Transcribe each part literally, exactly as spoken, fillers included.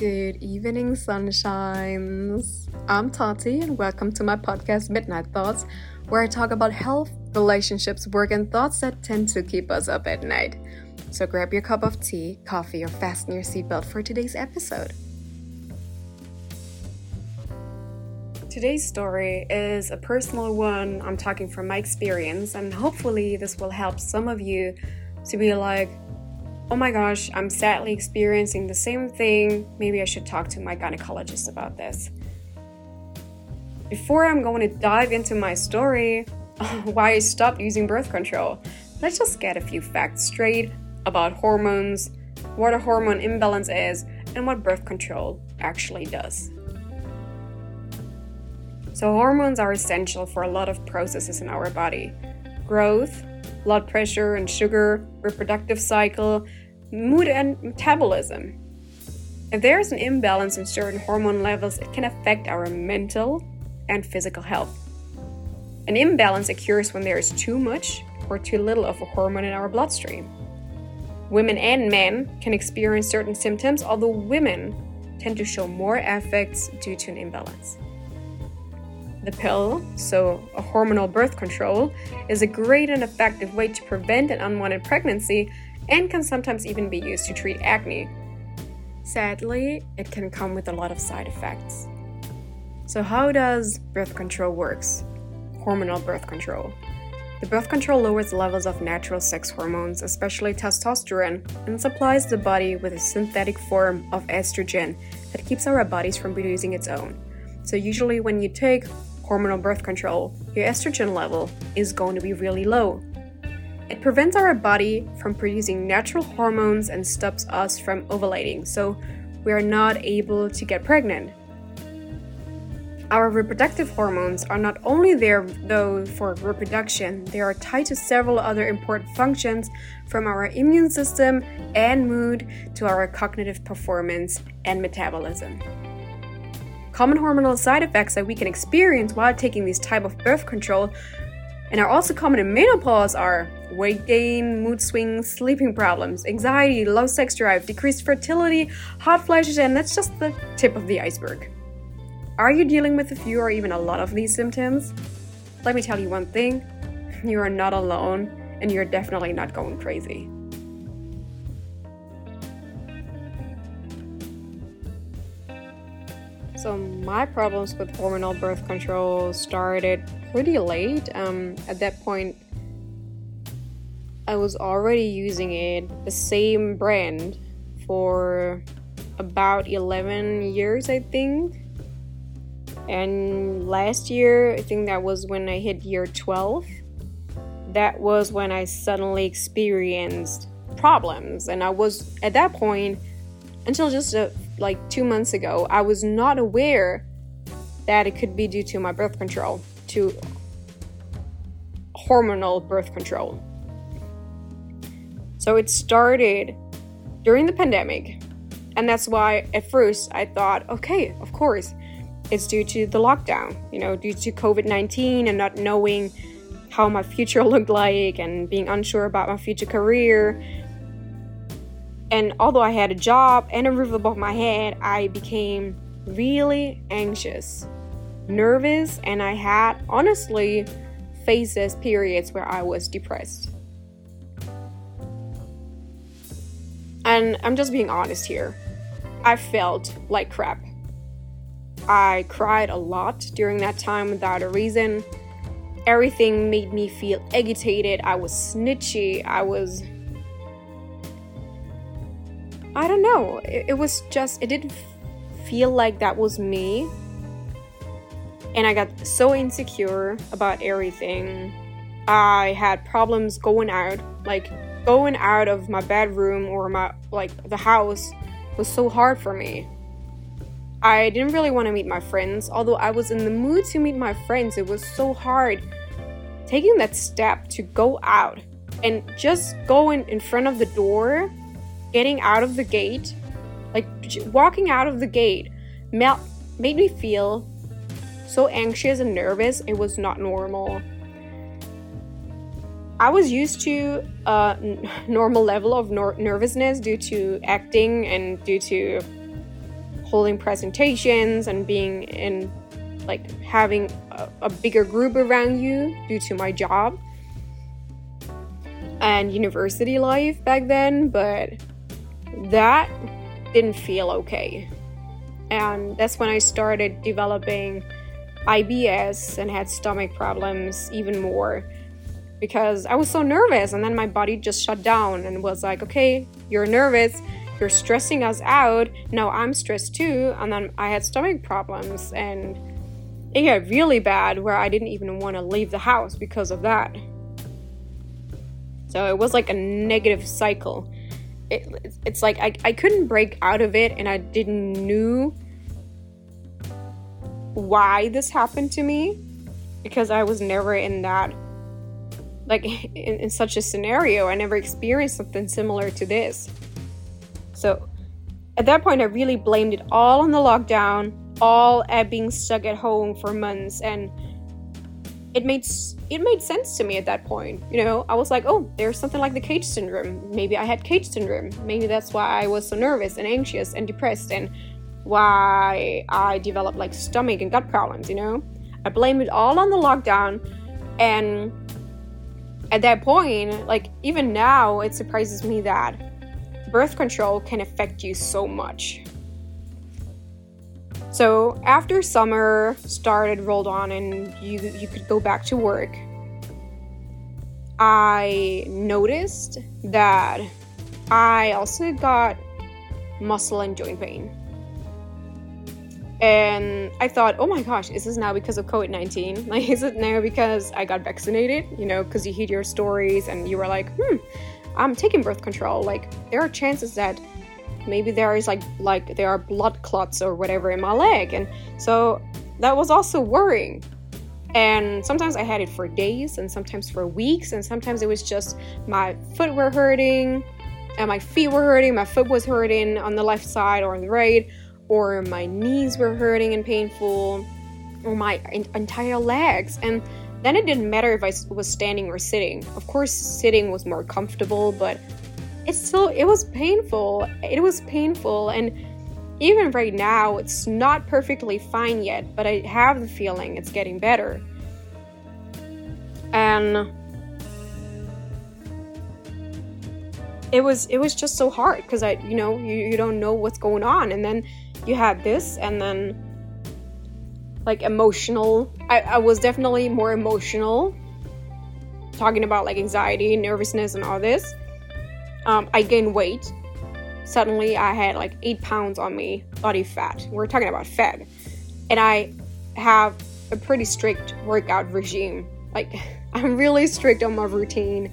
Good evening, sunshines. I'm Tati, and welcome to my podcast, Midnight Thoughts, where I talk about health, relationships, work, and thoughts that tend to keep us up at night. So grab your cup of tea, coffee, or fasten your seatbelt for today's episode. Today's story is a personal one. I'm talking from my experience, and hopefully this will help some of you to be like, oh my gosh, I'm sadly experiencing the same thing. Maybe I should talk to my gynecologist about this. Before I'm going to dive into my story, why I stopped using birth control, let's just get a few facts straight about hormones, what a hormone imbalance is, and what birth control actually does. So hormones are essential for a lot of processes in our body. Growth, blood pressure and sugar, reproductive cycle, mood and metabolism. If there is an imbalance in certain hormone levels, it can affect our mental and physical health. An imbalance occurs when there is too much or too little of a hormone in our bloodstream. Women and men can experience certain symptoms, although women tend to show more effects due to an imbalance. The pill, so a hormonal birth control, is a great and effective way to prevent an unwanted pregnancy and can sometimes even be used to treat acne. Sadly, it can come with a lot of side effects. So how does birth control works? Hormonal birth control. The birth control lowers levels of natural sex hormones, especially testosterone, and supplies the body with a synthetic form of estrogen that keeps our bodies from producing its own. So usually when you take hormonal birth control, your estrogen level is going to be really low. It prevents our body from producing natural hormones and stops us from ovulating, so we are not able to get pregnant. Our reproductive hormones are not only there though for reproduction, they are tied to several other important functions, from our immune system and mood to our cognitive performance and metabolism. Common hormonal side effects that we can experience while taking these type of birth control and are also common in menopause are weight gain, mood swings, sleeping problems, anxiety, low sex drive, decreased fertility, hot flashes, and that's just the tip of the iceberg. Are you dealing with a few or even a lot of these symptoms? Let me tell you one thing, you are not alone and you're definitely not going crazy. So my problems with hormonal birth control started pretty late. Um, at that point, I was already using it, the same brand, for about eleven years, I think. And last year, I think that was when I hit year twelve. That was when I suddenly experienced problems. And I was, at that point, until just a like two months ago, I was not aware that it could be due to my birth control, to hormonal birth control. So it started during the pandemic. And that's why at first I thought, okay, of course, it's due to the lockdown, you know, due to covid nineteen and not knowing how my future looked like and being unsure about my future career. And although I had a job and a roof above my head, I became really anxious, nervous, and I had, honestly, phases, periods where I was depressed. And I'm just being honest here. I felt like crap. I cried a lot during that time without a reason. Everything made me feel agitated. I was snitchy. I was... I don't know, it, it was just, it didn't feel like that was me, and I got so insecure about everything. I had problems going out, like going out of my bedroom or my, like the house was so hard for me. I didn't really want to meet my friends, although I was in the mood to meet my friends. It was so hard taking that step to go out and just going in front of the door. Getting out of the gate, like walking out of the gate, mel- made me feel so anxious and nervous. It was not normal. I was used to a n- normal level of nor- nervousness due to acting and due to holding presentations and being in, like, having a, a bigger group around you due to my job and university life back then, but that didn't feel okay. And that's when I started developing I B S and had stomach problems even more because I was so nervous, and then my body just shut down and was like, okay, you're nervous, you're stressing us out, now I'm stressed too. And then I had stomach problems, and it got really bad where I didn't even want to leave the house because of that. So it was like a negative cycle. It, it's like I, I couldn't break out of it, and I didn't know why this happened to me because I was never in that, like, in, in such a scenario. I never experienced something similar to this. So at that point, I really blamed it all on the lockdown, all at being stuck at home for months, and It made it made sense to me at that point. You know, I was like, oh, there's something like the cage syndrome. Maybe I had cage syndrome. Maybe that's why I was so nervous and anxious and depressed and why I developed like stomach and gut problems, you know. I blamed it all on the lockdown. And at that point, like, even now, it surprises me that birth control can affect you so much. So after summer started, rolled on, and you you could go back to work, I noticed that I also got muscle and joint pain. And I thought, oh my gosh, is this now because of covid nineteen? Like, is it now because I got vaccinated? You know, because you hear your stories and you were like, hmm, I'm taking birth control. Like, there are chances that maybe there is like like there are blood clots or whatever in my leg. And so that was also worrying. And sometimes I had it for days, and sometimes for weeks, and sometimes it was just my foot were hurting and my feet were hurting, my foot was hurting on the left side or on the right, or my knees were hurting and painful, or my entire legs. And then it didn't matter if I was standing or sitting. Of course, sitting was more comfortable, but It's still, it was painful. It was painful. And even right now, it's not perfectly fine yet, but I have the feeling it's getting better. And it was, it was just so hard because I, you know, you, you don't know what's going on. And then you had this, and then like emotional, I, I was definitely more emotional, talking about like anxiety, nervousness, and all this. Um, I gained weight. Suddenly I had like eight pounds on me, body fat. We're talking about fat. And I have a pretty strict workout regime. Like, I'm really strict on my routine,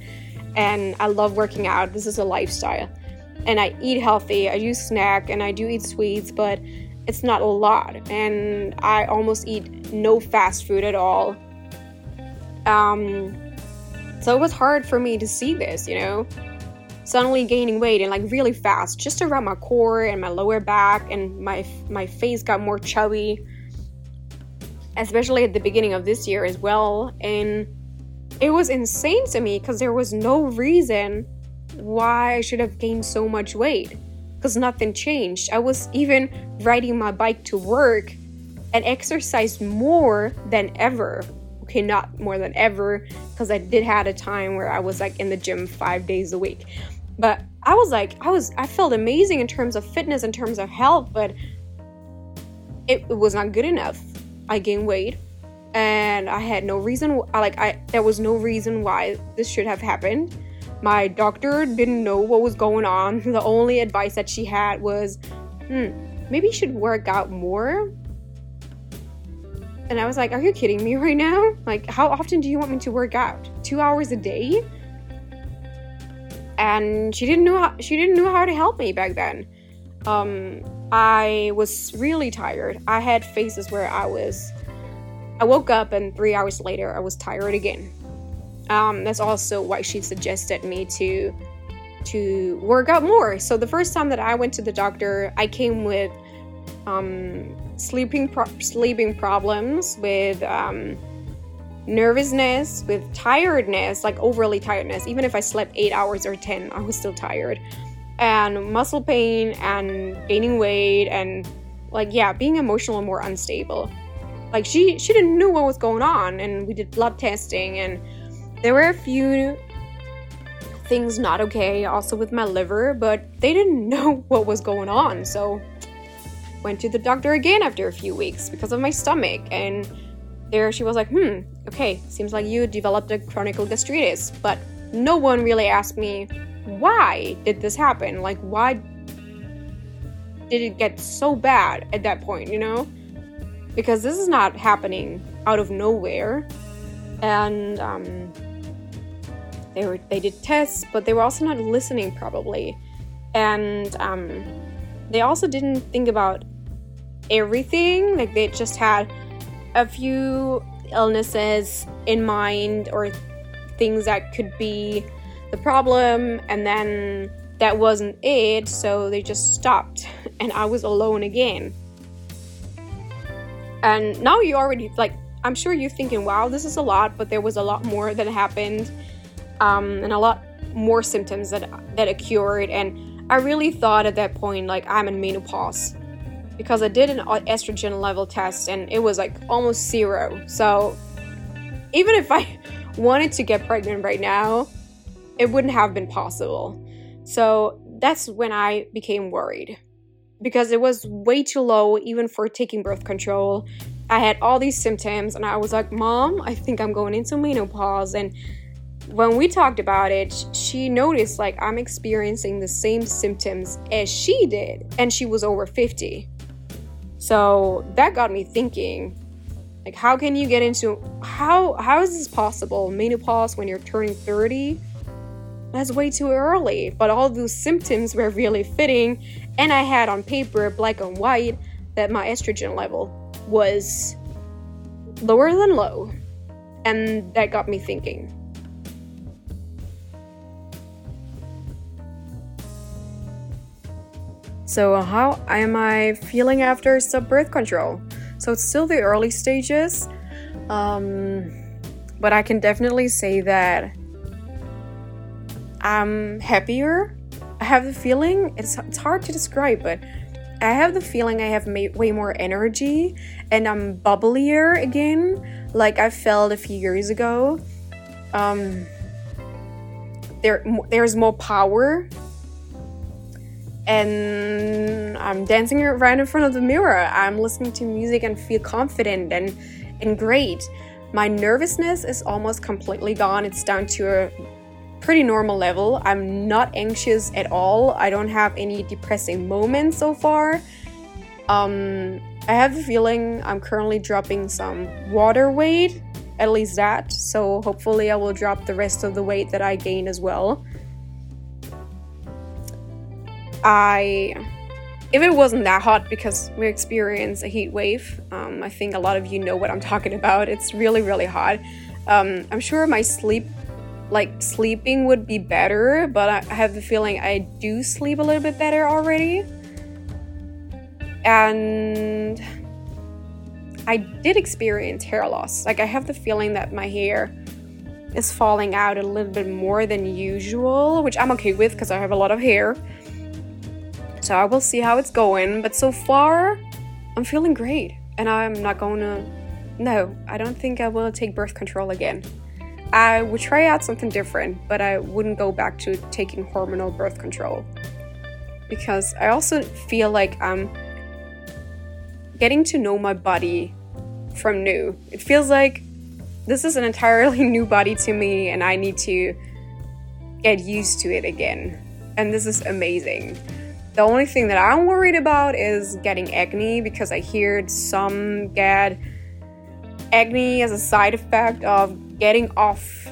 and I love working out. This is a lifestyle. And I eat healthy. I do snack, and I do eat sweets, but it's not a lot. And I almost eat no fast food at all. Um, so it was hard for me to see this, you know? Suddenly gaining weight, and like really fast, just around my core and my lower back, and my my face got more chubby, especially at the beginning of this year as well. And it was insane to me because there was no reason why I should have gained so much weight because nothing changed. I was even riding my bike to work and exercised more than ever. Okay, not more than ever, because I did had a time where I was like in the gym five days a week. But I was like, I was, I felt amazing in terms of fitness, in terms of health, but it, it was not good enough. I gained weight, and I had no reason, like I, there was no reason why this should have happened. My doctor didn't know what was going on. The only advice that she had was, hmm, maybe you should work out more. And I was like, are you kidding me right now? Like, how often do you want me to work out? Two hours a day? And she didn't know how, she didn't know how to help me back then. Um, I was really tired. I had phases where I was, I woke up and three hours later, I was tired again. Um, that's also why she suggested me to, to work out more. So the first time that I went to the doctor, I came with, um, sleeping pro- sleeping problems, with um, nervousness, with tiredness, like overly tiredness. Even if I slept eight hours or ten, I was still tired. And muscle pain and gaining weight and like, yeah, being emotional and more unstable. Like, she, she didn't know what was going on, and we did blood testing, and there were a few things not okay also with my liver, but they didn't know what was going on. So went to the doctor again after a few weeks because of my stomach, and there she was like, hmm, okay, seems like you developed a chronic gastritis, but no one really asked me, why did this happen? Like, why did it get so bad at that point, you know? Because this is not happening out of nowhere. And um, they were they did tests, but they were also not listening probably. And um, they also didn't think about everything. Like, they just had a few illnesses in mind or things that could be the problem, and then that wasn't it, so they just stopped, and I was alone again. And now you already, like, I'm sure you're thinking, wow, this is a lot, but there was a lot more that happened, um, and a lot more symptoms that that occurred, and I really thought at that point, like, I'm in menopause, because I did an estrogen level test, and it was, like, almost zero, so even if I wanted to get pregnant right now, it wouldn't have been possible. So that's when I became worried, because it was way too low even for taking birth control. I had all these symptoms, and I was like, Mom, I think I'm going into menopause. And when we talked about it, she noticed, like, I'm experiencing the same symptoms as she did, and she was over fifty. So that got me thinking, like, how can you get into, how how is this possible, menopause when you're turning thirty? That's way too early. But all those symptoms were really fitting, and I had on paper, black and white, that my estrogen level was lower than low, and that got me thinking. So how am I feeling after sub birth control? So it's still the early stages, um, but I can definitely say that I'm happier. I have the feeling, it's, it's hard to describe, but I have the feeling I have ma- way more energy, and I'm bubblier again, like I felt a few years ago. Um, there, there's more power, and I'm dancing right in front of the mirror. I'm listening to music and feel confident and, and great. My nervousness is almost completely gone. It's down to a pretty normal level. I'm not anxious at all. I don't have any depressing moments so far. Um, I have a feeling I'm currently dropping some water weight, at least that. So hopefully I will drop the rest of the weight that I gain as well. I, if it wasn't that hot, because we experienced a heat wave, um, I think a lot of you know what I'm talking about. It's really, really hot. Um, I'm sure my sleep Like sleeping would be better, but I have the feeling I do sleep a little bit better already. And I did experience hair loss. Like, I have the feeling that my hair is falling out a little bit more than usual, which I'm okay with because I have a lot of hair. So I will see how it's going. But so far, I'm feeling great. And I'm not gonna, no, I don't think I will take birth control again. I would try out something different, but I wouldn't go back to taking hormonal birth control, because I also feel like I'm getting to know my body from new. It feels like this is an entirely new body to me, and I need to get used to it again, and this is amazing. The only thing that I'm worried about is getting acne, because I heard some get acne as a side effect of getting off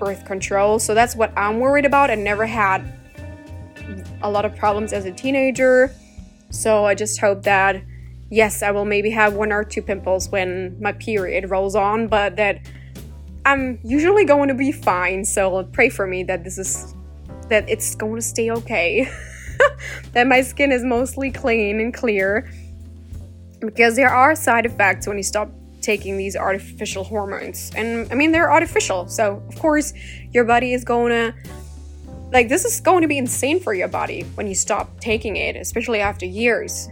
birth control. So that's what I'm worried about. I never had a lot of problems as a teenager, so I just hope that, yes, I will maybe have one or two pimples when my period rolls on, but that I'm usually going to be fine. So pray for me that this is, that it's going to stay okay, that my skin is mostly clean and clear, because there are side effects when you stop taking these artificial hormones. And I mean, they're artificial, so of course your body is gonna, like, this is going to be insane for your body when you stop taking it, especially after years.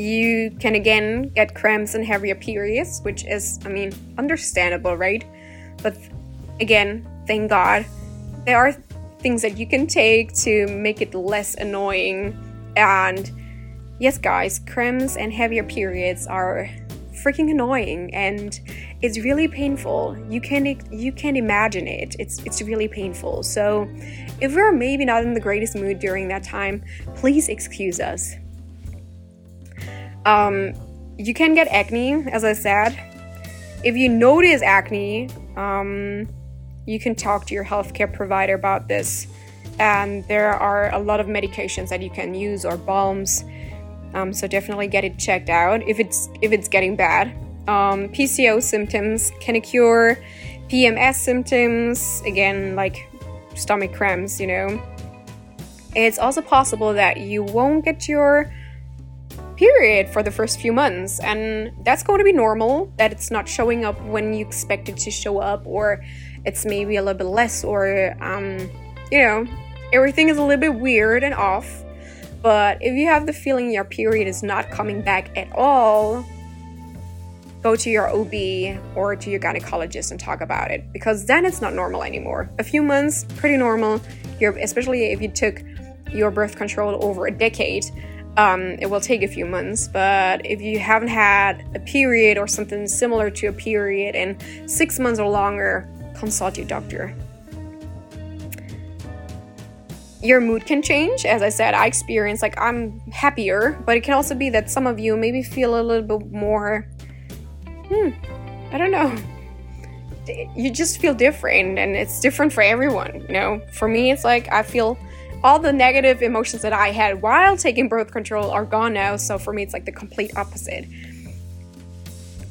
you can again get cramps and have your periods, which is, I mean, understandable, right? But again, thank God, there are things that you can take to make it less annoying. And yes, guys, cramps and heavier periods are freaking annoying, and it's really painful. You can't you can't imagine it. It's it's really painful. So if we're maybe not in the greatest mood during that time, please excuse us. Um, you can get acne, as I said. If you notice acne, um, you can talk to your healthcare provider about this. And there are a lot of medications that you can use, or balms. Um, so definitely get it checked out if it's if it's getting bad. Um, P C O symptoms can occur. P M S symptoms, again, like stomach cramps, you know. It's also possible that you won't get your period for the first few months, and that's going to be normal, that it's not showing up when you expect it to show up, or it's maybe a little bit less, or um you know, everything is a little bit weird and off. But if you have the feeling your period is not coming back at all, go to your O B or to your gynecologist and talk about it, because then it's not normal anymore. A few months, pretty normal. You're, especially if you took your birth control over a decade, Um, it will take a few months. But if you haven't had a period or something similar to a period in six months or longer, consult your doctor. Your mood can change. As I said, I experience, like, I'm happier, but it can also be that some of you maybe feel a little bit more, hmm, I don't know. You just feel different, and it's different for everyone, you know. For me, it's like I feel all the negative emotions that I had while taking birth control are gone now. So for me, it's like the complete opposite.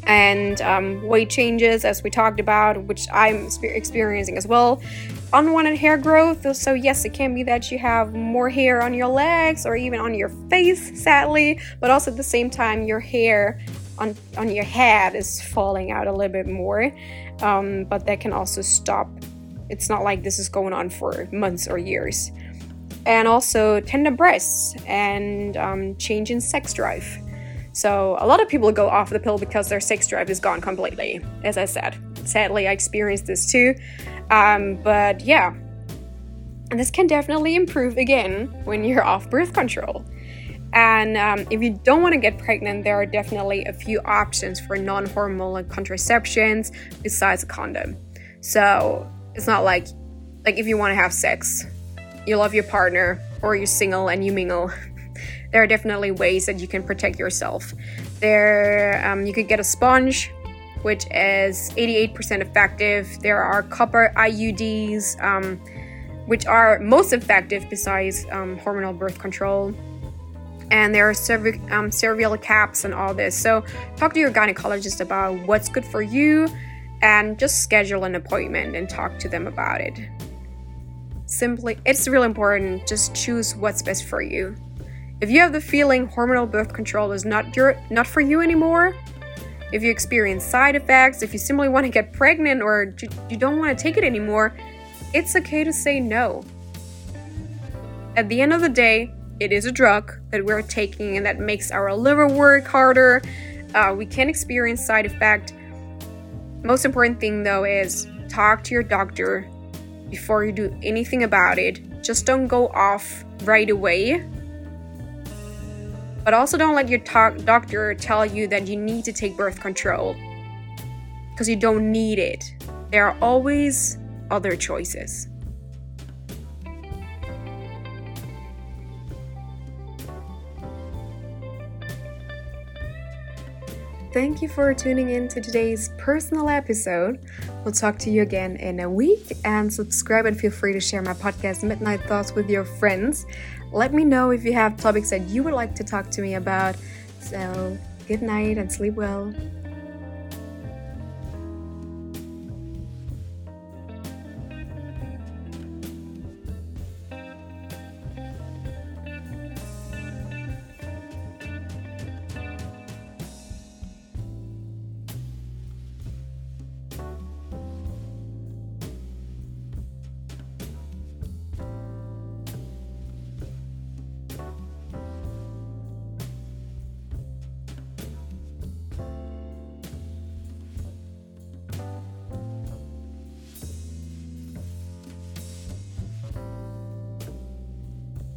And um, weight changes, as we talked about, which I'm experiencing as well. Unwanted hair growth. So yes, it can be that you have more hair on your legs or even on your face, sadly. But also at the same time, your hair on, on your head is falling out a little bit more. Um, but that can also stop. It's not like this is going on for months or years. And also tender breasts and um, change in sex drive. So a lot of people go off the pill because their sex drive is gone completely. As I said, sadly, I experienced this too. Um, but yeah, and this can definitely improve again when you're off birth control. And um, if you don't want to get pregnant, there are definitely a few options for non-hormonal contraceptions besides a condom. So it's not like, like if you want to have sex, you love your partner, or you're single and you mingle, there are definitely ways that you can protect yourself. There, um, you could get a sponge, which is eighty-eight percent effective. There are copper I U Ds, um, which are most effective besides um, hormonal birth control. And there are cervic, um, cervical caps and all this. So talk to your gynecologist about what's good for you, and just schedule an appointment and talk to them about it. Simply, it's really important, just choose what's best for you. If you have the feeling hormonal birth control is not your not for you anymore, if you experience side effects, if you simply want to get pregnant, or you don't want to take it anymore, it's okay to say no. At the end of the day, it is a drug that we're taking, and that makes our liver work harder. Uh, we can experience side effect. Most important thing though is talk to your doctor before you do anything about it. Just don't go off right away. But also don't let your talk- doctor tell you that you need to take birth control, because you don't need it. There are always other choices. Thank you for tuning in to today's personal episode. We'll talk to you again in a week, and subscribe and feel free to share my podcast Midnight Thoughts with your friends. Let me know if you have topics that you would like to talk to me about. So, good night and sleep well.